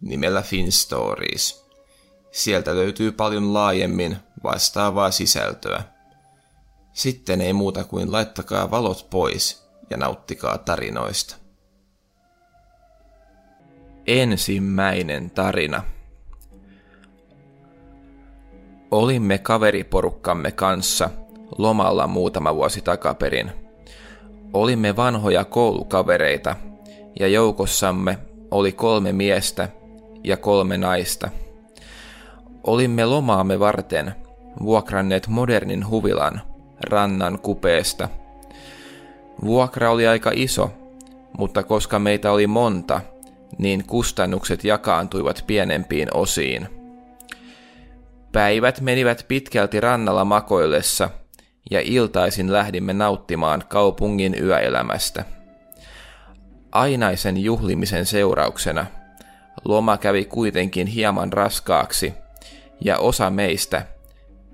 nimellä Finstories. Sieltä löytyy paljon laajemmin vastaavaa sisältöä. Sitten ei muuta kuin laittakaa valot pois ja nauttikaa tarinoista. Ensimmäinen tarina. Olimme kaveriporukkamme kanssa lomalla muutama vuosi takaperin. Olimme vanhoja koulukavereita ja joukossamme oli 3 miestä ja 3 naista. Olimme lomaamme varten vuokranneet modernin huvilan rannan kupeesta. Vuokra oli aika iso, mutta koska meitä oli monta, niin kustannukset jakaantuivat pienempiin osiin. Päivät menivät pitkälti rannalla makoillessa ja iltaisin lähdimme nauttimaan kaupungin yöelämästä. Ainaisen juhlimisen seurauksena loma kävi kuitenkin hieman raskaaksi ja osa meistä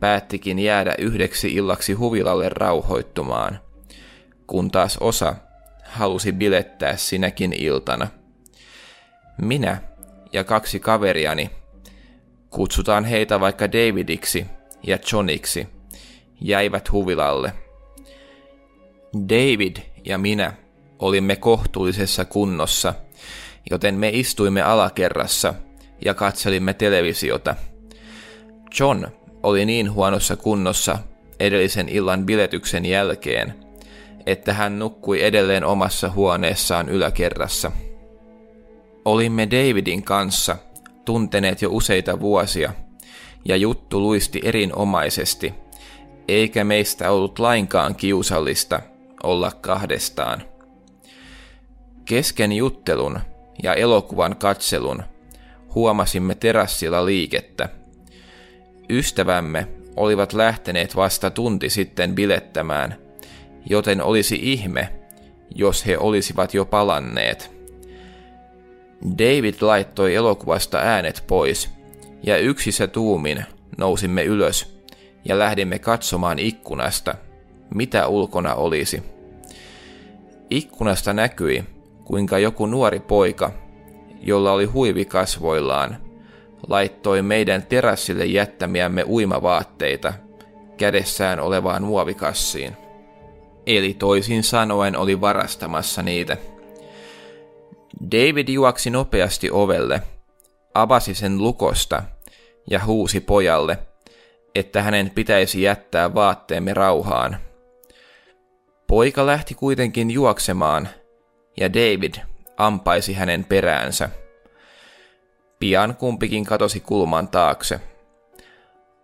päättikin jäädä yhdeksi illaksi huvilalle rauhoittumaan, kun taas osa halusi bilettää sinäkin iltana. Minä ja 2 kaveriani, kutsutaan heitä vaikka Davidiksi ja Johniksi, jäivät huvilalle. David ja minä olimme kohtuullisessa kunnossa, joten me istuimme alakerrassa ja katselimme televisiota. John oli niin huonossa kunnossa edellisen illan biletyksen jälkeen, että hän nukkui edelleen omassa huoneessaan yläkerrassa. Olimme Davidin kanssa tunteneet jo useita vuosia, ja juttu luisti erinomaisesti, eikä meistä ollut lainkaan kiusallista olla kahdestaan. Kesken juttelun ja elokuvan katselun huomasimme terassilla liikettä. Ystävämme olivat lähteneet vasta tunti sitten bilettämään, joten olisi ihme, jos he olisivat jo palanneet. David laittoi elokuvasta äänet pois, ja yksissä tuumin nousimme ylös ja lähdimme katsomaan ikkunasta, mitä ulkona olisi. Ikkunasta näkyi, kuinka joku nuori poika, jolla oli huivi kasvoillaan, laittoi meidän terassille jättämiämme uimavaatteita kädessään olevaan muovikassiin. Eli toisin sanoen oli varastamassa niitä. David juoksi nopeasti ovelle, avasi sen lukosta ja huusi pojalle, että hänen pitäisi jättää vaatteemme rauhaan. Poika lähti kuitenkin juoksemaan ja David ampaisi hänen peräänsä. Pian kumpikin katosi kulman taakse.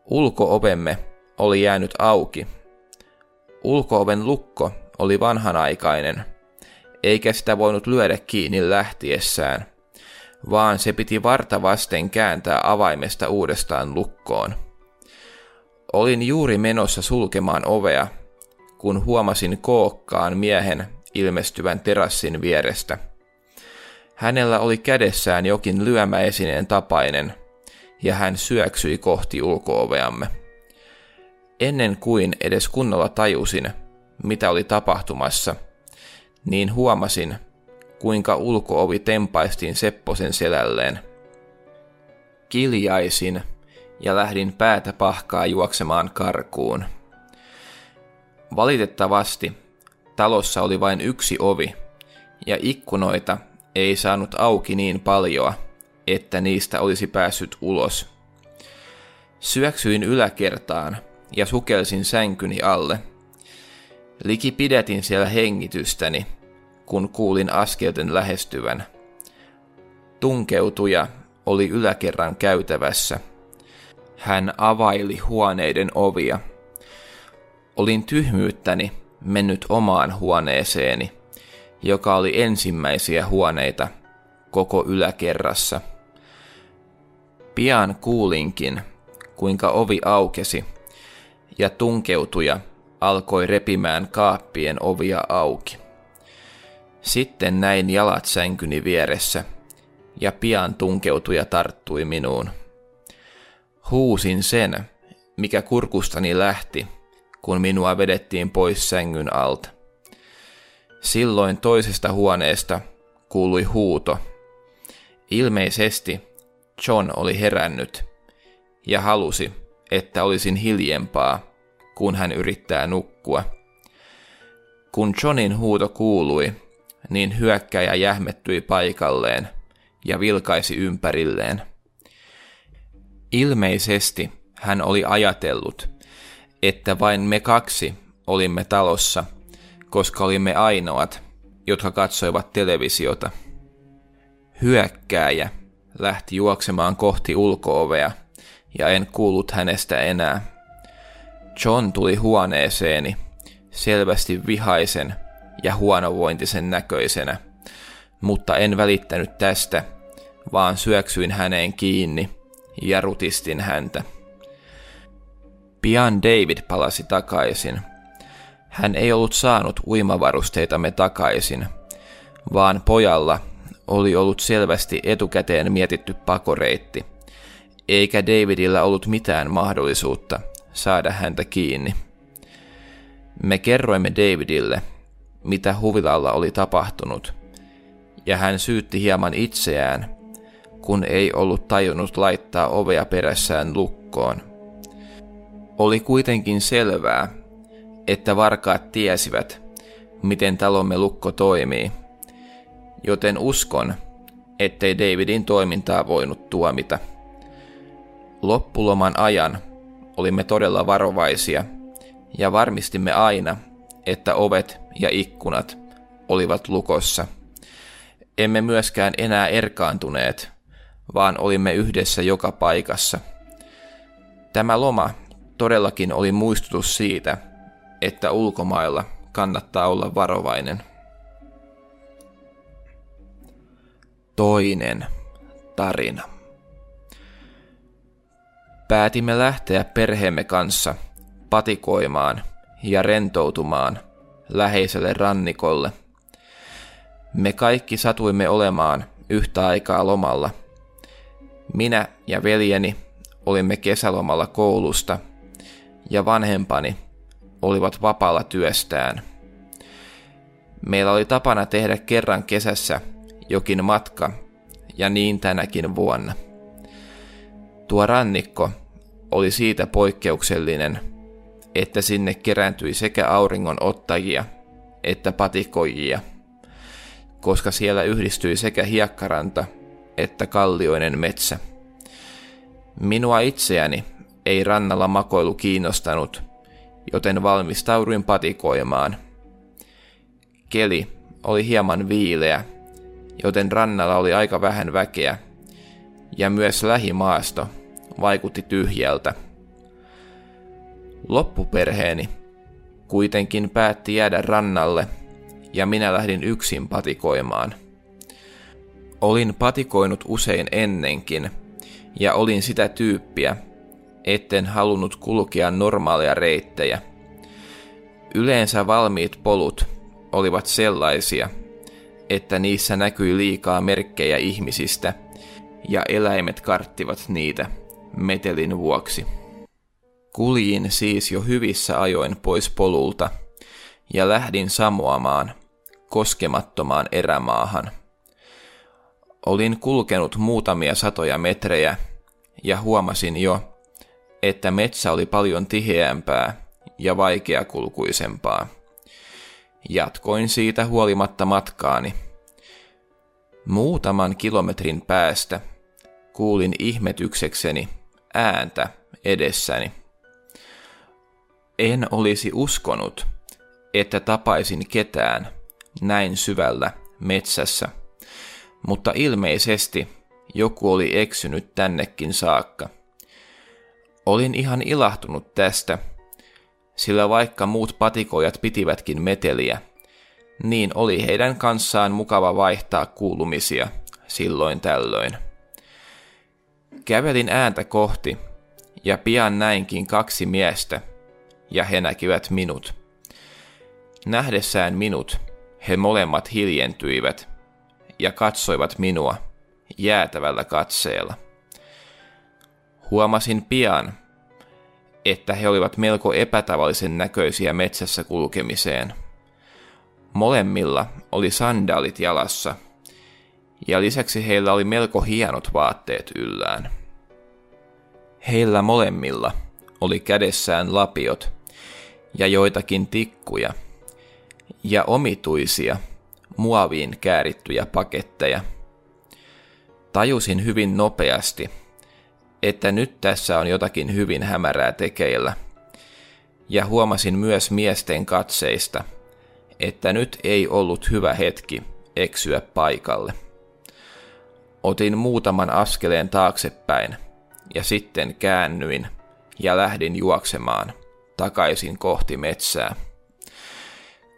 Ulko-ovemme oli jäänyt auki. Ulko-oven lukko oli vanhanaikainen, eikä sitä voinut lyödä kiinni lähtiessään, vaan se piti varta vasten kääntää avaimesta uudestaan lukkoon. Olin juuri menossa sulkemaan ovea, kun huomasin kookkaan miehen ilmestyvän terassin vierestä. Hänellä oli kädessään jokin lyömäesineen tapainen, ja hän syöksyi kohti ulko-oveamme. Ennen kuin edes kunnolla tajusin, mitä oli tapahtumassa, niin huomasin, kuinka ulko-ovi tempaistiin sepposen selälleen. Kiljaisin ja lähdin päätä pahkaa juoksemaan karkuun. Valitettavasti talossa oli vain 1 ovi, ja ikkunoita ei saanut auki niin paljoa, että niistä olisi päässyt ulos. Syöksyin yläkertaan ja sukelsin sänkyni alle. Liki pidätin siellä hengitystäni, kun kuulin askelten lähestyvän. Tunkeutuja oli yläkerran käytävässä. Hän availi huoneiden ovia. Olin tyhmyyttäni mennyt omaan huoneeseeni, joka oli ensimmäisiä huoneita koko yläkerrassa. Pian kuulinkin, kuinka ovi aukesi, ja tunkeutuja alkoi repimään kaappien ovia auki. Sitten näin jalat sänkyni vieressä, ja pian tunkeutuja tarttui minuun. Huusin sen, mikä kurkustani lähti, kun minua vedettiin pois sängyn alta. Silloin toisesta huoneesta kuului huuto. Ilmeisesti John oli herännyt ja halusi, että olisin hiljempaa, kun hän yrittää nukkua. Kun Johnin huuto kuului, niin hyökkäjä jähmettyi paikalleen ja vilkaisi ympärilleen. Ilmeisesti hän oli ajatellut, että vain me kaksi olimme talossa, koska olimme ainoat, jotka katsoivat televisiota. Hyökkääjä lähti juoksemaan kohti ulko-ovea, ja en kuullut hänestä enää. John tuli huoneeseeni, selvästi vihaisen ja huonovointisen näköisenä, mutta en välittänyt tästä, vaan syöksyin häneen kiinni ja rutistin häntä. Pian David palasi takaisin. Hän ei ollut saanut uimavarusteitamme takaisin, vaan pojalla oli ollut selvästi etukäteen mietitty pakoreitti, eikä Davidillä ollut mitään mahdollisuutta saada häntä kiinni. Me kerroimme Davidille, mitä huvilalla oli tapahtunut, ja hän syytti hieman itseään, kun ei ollut tajunnut laittaa ovea perässään lukkoon. Oli kuitenkin selvää, että varkaat tiesivät, miten talomme lukko toimii, joten uskon, ettei Davidin toimintaa voinut tuomita. Loppuloman ajan olimme todella varovaisia ja varmistimme aina, että ovet ja ikkunat olivat lukossa. Emme myöskään enää erkaantuneet, vaan olimme yhdessä joka paikassa. Tämä loma todellakin oli muistutus siitä, että ulkomailla kannattaa olla varovainen. 2. Tarina. Päätimme lähteä perheemme kanssa patikoimaan ja rentoutumaan läheiselle rannikolle. Me kaikki satuimme olemaan yhtä aikaa lomalla. Minä ja veljeni olimme kesälomalla koulusta ja vanhempani olivat vapaalla työstään. Meillä oli tapana tehdä kerran kesässä jokin matka, ja niin tänäkin vuonna. Tuo rannikko oli siitä poikkeuksellinen, että sinne kerääntyi sekä auringon ottajia että patikoijia, koska siellä yhdistyi sekä hiekkaranta että kallioinen metsä. Minua itseäni ei rannalla makoilu kiinnostanut, joten valmistauduin patikoimaan. Keli oli hieman viileä, joten rannalla oli aika vähän väkeä, ja myös lähimaasto vaikutti tyhjältä. Loppuperheeni kuitenkin päätti jäädä rannalle, ja minä lähdin yksin patikoimaan. Olin patikoinut usein ennenkin, ja olin sitä tyyppiä, etten halunnut kulkea normaaleja reittejä. Yleensä valmiit polut olivat sellaisia, että niissä näkyi liikaa merkkejä ihmisistä, ja eläimet karttivat niitä metelin vuoksi. Kuljin siis jo hyvissä ajoin pois polulta, ja lähdin samoamaan koskemattomaan erämaahan. Olin kulkenut muutamia satoja metrejä, ja huomasin jo, että metsä oli paljon tiheämpää ja vaikeakulkuisempaa. Jatkoin siitä huolimatta matkaani. Muutaman kilometrin päästä kuulin ihmetyksekseni ääntä edessäni. En olisi uskonut, että tapaisin ketään näin syvällä metsässä, mutta ilmeisesti joku oli eksynyt tännekin saakka. Olin ihan ilahtunut tästä, sillä vaikka muut patikoijat pitivätkin meteliä, niin oli heidän kanssaan mukava vaihtaa kuulumisia silloin tällöin. Kävelin ääntä kohti, ja pian näinkin kaksi miestä, ja he näkivät minut. Nähdessään minut, he molemmat hiljentyivät, ja katsoivat minua jäätävällä katseella. Huomasin pian, että he olivat melko epätavallisen näköisiä metsässä kulkemiseen. Molemmilla oli sandaalit jalassa, ja lisäksi heillä oli melko hienot vaatteet yllään. Heillä molemmilla oli kädessään lapiot ja joitakin tikkuja ja omituisia muoviin käärittyjä paketteja. Tajusin hyvin nopeasti, että nyt tässä on jotakin hyvin hämärää tekeillä, ja huomasin myös miesten katseista, että nyt ei ollut hyvä hetki eksyä paikalle. Otin muutaman askeleen taaksepäin ja sitten käännyin ja lähdin juoksemaan takaisin kohti metsää.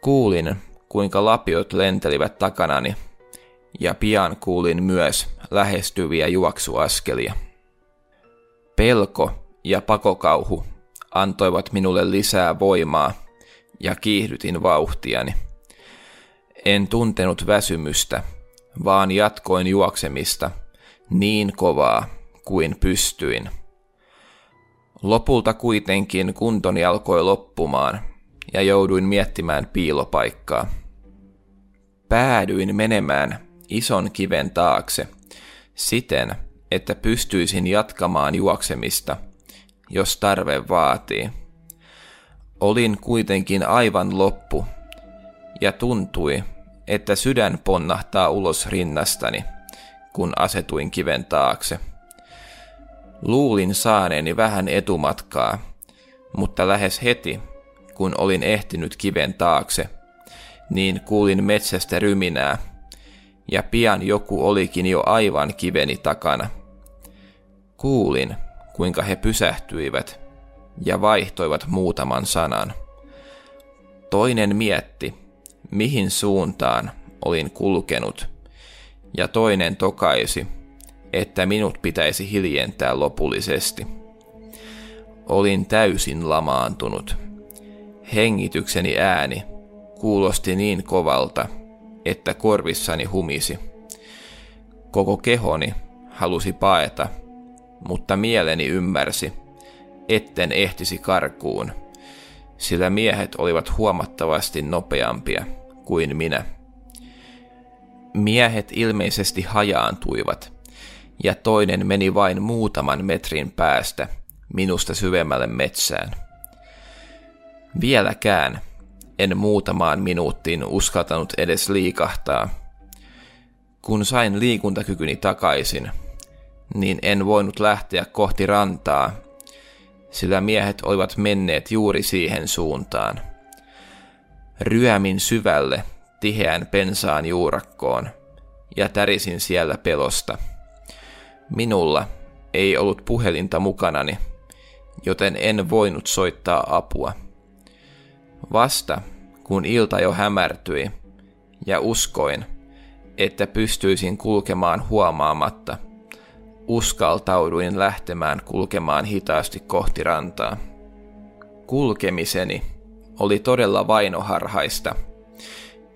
Kuulin, kuinka lapiot lentelivät takanani, ja pian kuulin myös lähestyviä juoksuaskelia. Pelko ja pakokauhu antoivat minulle lisää voimaa ja kiihdytin vauhtiani. En tuntenut väsymystä, vaan jatkoin juoksemista niin kovaa kuin pystyin. Lopulta kuitenkin kuntoni alkoi loppumaan ja jouduin miettimään piilopaikkaa. Päädyin menemään ison kiven taakse siten, että pystyisin jatkamaan juoksemista, jos tarve vaatii. Olin kuitenkin aivan loppu ja tuntui, että sydän ponnahtaa ulos rinnastani, kun asetuin kiven taakse. Luulin saaneeni vähän etumatkaa, mutta lähes heti, kun olin ehtinyt kiven taakse, niin kuulin metsästä ryminää, ja pian joku olikin jo aivan kiveni takana. Kuulin, kuinka he pysähtyivät ja vaihtoivat muutaman sanan. Toinen mietti, mihin suuntaan olin kulkenut, ja toinen tokaisi, että minut pitäisi hiljentää lopullisesti. Olin täysin lamaantunut. Hengitykseni ääni kuulosti niin kovalta, että korvissani humisi. Koko kehoni halusi paeta, mutta mieleni ymmärsi, etten ehtisi karkuun, sillä miehet olivat huomattavasti nopeampia kuin minä. Miehet ilmeisesti hajaantuivat, ja toinen meni vain muutaman metrin päästä minusta syvemmälle metsään. Vieläkään en muutamaan minuuttiin uskaltanut edes liikahtaa. Kun sain liikuntakykyni takaisin, niin en voinut lähteä kohti rantaa, sillä miehet olivat menneet juuri siihen suuntaan. Ryömin syvälle tiheän pensaan juurakkoon ja tärisin siellä pelosta. Minulla ei ollut puhelinta mukanani, joten en voinut soittaa apua. Vasta kun ilta jo hämärtyi ja uskoin, että pystyisin kulkemaan huomaamatta, uskaltauduin lähtemään kulkemaan hitaasti kohti rantaa. Kulkemiseni oli todella vainoharhaista,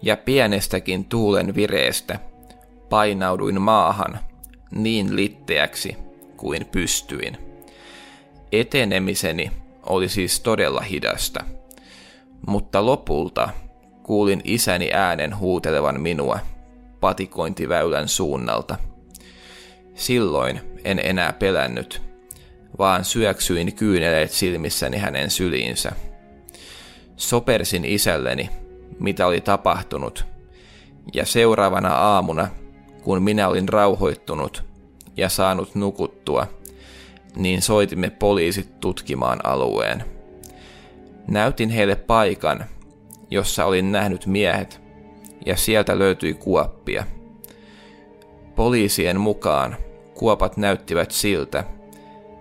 ja pienestäkin tuulen vireestä painauduin maahan niin litteäksi kuin pystyin. Etenemiseni oli siis todella hidasta, mutta lopulta kuulin isäni äänen huutelevan minua patikointiväylän suunnalta. Silloin en enää pelännyt, vaan syöksyin kyyneleet silmissäni hänen syliinsä. Sopersin isälleni, mitä oli tapahtunut, ja seuraavana aamuna, kun minä olin rauhoittunut ja saanut nukuttua, niin soitimme poliisit tutkimaan alueen. Näytin heille paikan, jossa olin nähnyt miehet, ja sieltä löytyi kuoppia. Poliisien mukaan kuopat näyttivät siltä,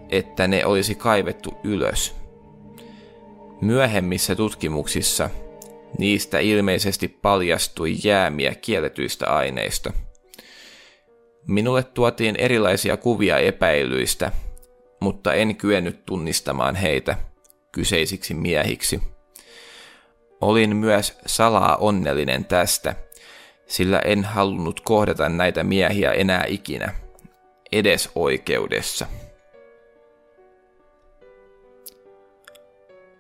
että ne olisi kaivettu ylös. Myöhemmissä tutkimuksissa niistä ilmeisesti paljastui jäämiä kielletyistä aineista. Minulle tuotiin erilaisia kuvia epäilyistä, mutta en kyennyt tunnistamaan heitä kyseisiksi miehiksi. Olin myös salaa onnellinen tästä, sillä en halunnut kohdata näitä miehiä enää ikinä, edes oikeudessa.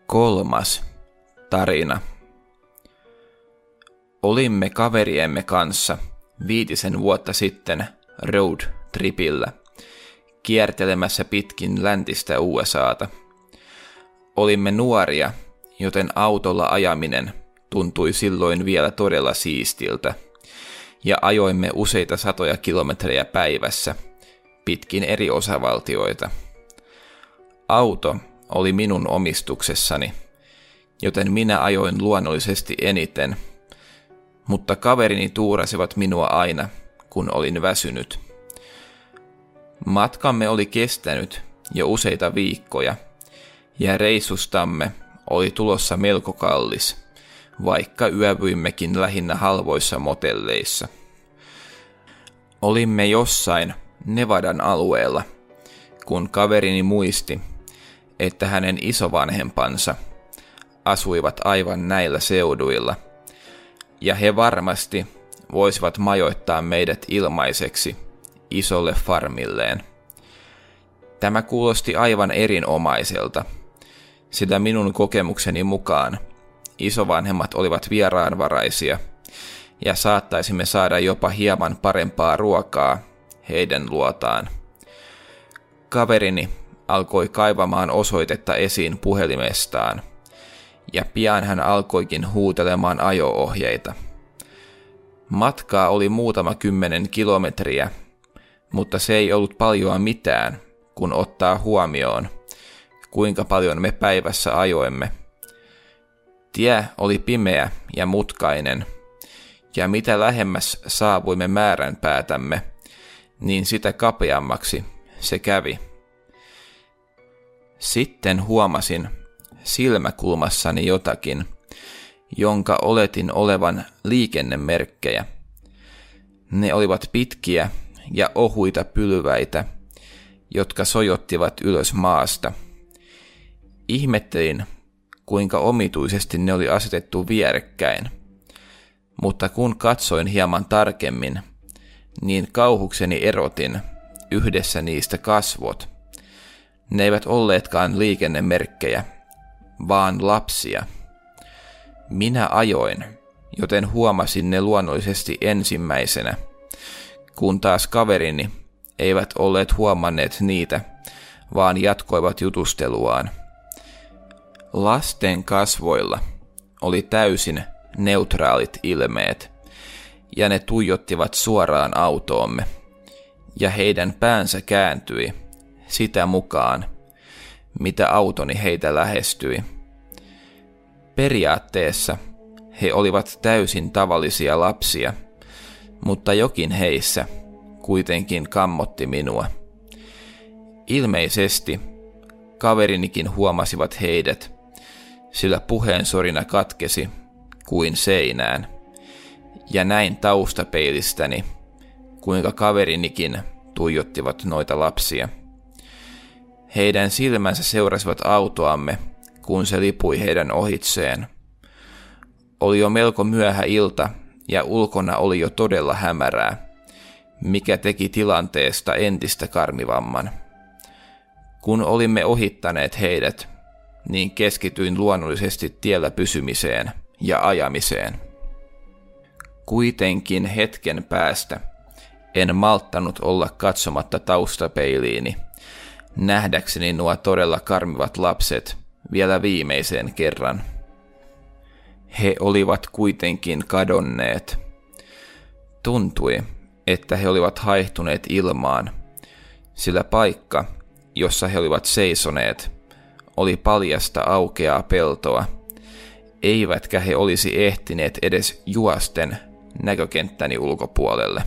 3. Tarina. Olimme kaveriemme kanssa 5 vuotta sitten road tripillä, kiertelemässä pitkin läntistä USAta. Olimme nuoria, joten autolla ajaminen tuntui silloin vielä todella siistiltä, ja ajoimme useita satoja kilometrejä päivässä pitkin eri osavaltioita. Auto oli minun omistuksessani, joten minä ajoin luonnollisesti eniten, mutta kaverini tuurasivat minua aina, kun olin väsynyt. Matkamme oli kestänyt jo useita viikkoja, ja reissustamme oli tulossa melko kallis, vaikka yövyimmekin lähinnä halvoissa motelleissa. Olimme jossain Nevadan alueella, kun kaverini muisti, että hänen isovanhempansa asuivat aivan näillä seuduilla, ja he varmasti voisivat majoittaa meidät ilmaiseksi isolle farmilleen. Tämä kuulosti aivan erinomaiselta, sillä minun kokemukseni mukaan isovanhemmat olivat vieraanvaraisia ja saattaisimme saada jopa hieman parempaa ruokaa heidän luotaan. Kaverini alkoi kaivamaan osoitetta esiin puhelimestaan, ja pian hän alkoikin huutelemaan ajo-ohjeita. Matkaa oli muutama 10 kilometriä, mutta se ei ollut paljoa mitään, kun ottaa huomioon, kuinka paljon me päivässä ajoimme. Tie oli pimeä ja mutkainen, ja mitä lähemmäs saavuimme määränpäätämme, niin sitä kapeammaksi se kävi. Sitten huomasin silmäkulmassani jotakin, jonka oletin olevan liikennemerkkejä. Ne olivat pitkiä ja ohuita pylväitä, jotka sojottivat ylös maasta. Ihmettelin, kuinka omituisesti ne oli asetettu vierekkäin, mutta kun katsoin hieman tarkemmin, niin kauhukseni erotin yhdessä niistä kasvot. Ne eivät olleetkaan liikennemerkkejä, vaan lapsia. Minä ajoin, joten huomasin ne luonnollisesti ensimmäisenä, kun taas kaverini eivät olleet huomanneet niitä, vaan jatkoivat jutusteluaan. Lasten kasvoilla oli täysin neutraalit ilmeet, ja ne tuijottivat suoraan autoomme, ja heidän päänsä kääntyi sitä mukaan, mitä autoni heitä lähestyi. Periaatteessa he olivat täysin tavallisia lapsia, mutta jokin heissä kuitenkin kammotti minua. Ilmeisesti kaverinikin huomasivat heidät, sillä puheen sorina katkesi kuin seinään, ja näin taustapeilistäni, kuinka kaverinikin tuijottivat noita lapsia. Heidän silmänsä seurasivat autoamme, kun se lipui heidän ohitseen. Oli jo melko myöhä ilta ja ulkona oli jo todella hämärää, mikä teki tilanteesta entistä karmivamman. Kun olimme ohittaneet heidät, niin keskityin luonnollisesti tiellä pysymiseen ja ajamiseen. Kuitenkin hetken päästä en malttanut olla katsomatta taustapeiliini, nähdäkseni nuo todella karmivat lapset vielä viimeisen kerran. He olivat kuitenkin kadonneet. Tuntui, että he olivat haihtuneet ilmaan, sillä paikka, jossa he olivat seisoneet, oli paljasta aukeaa peltoa, eivätkä he olisi ehtineet edes juosten näkökenttäni ulkopuolelle.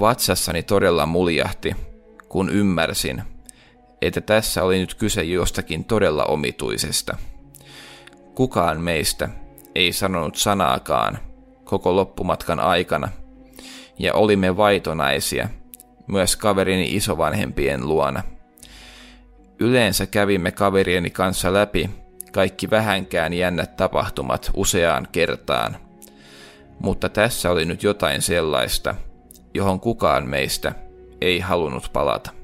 Vatsassani todella muljahti, kun ymmärsin, että tässä oli nyt kyse jostakin todella omituisesta. Kukaan meistä ei sanonut sanaakaan koko loppumatkan aikana, ja olimme vaitonaisia, myös kaverini isovanhempien luona. Yleensä kävimme kaverieni kanssa läpi kaikki vähänkään jännät tapahtumat useaan kertaan, mutta tässä oli nyt jotain sellaista, johon kukaan meistä ei halunnut palata.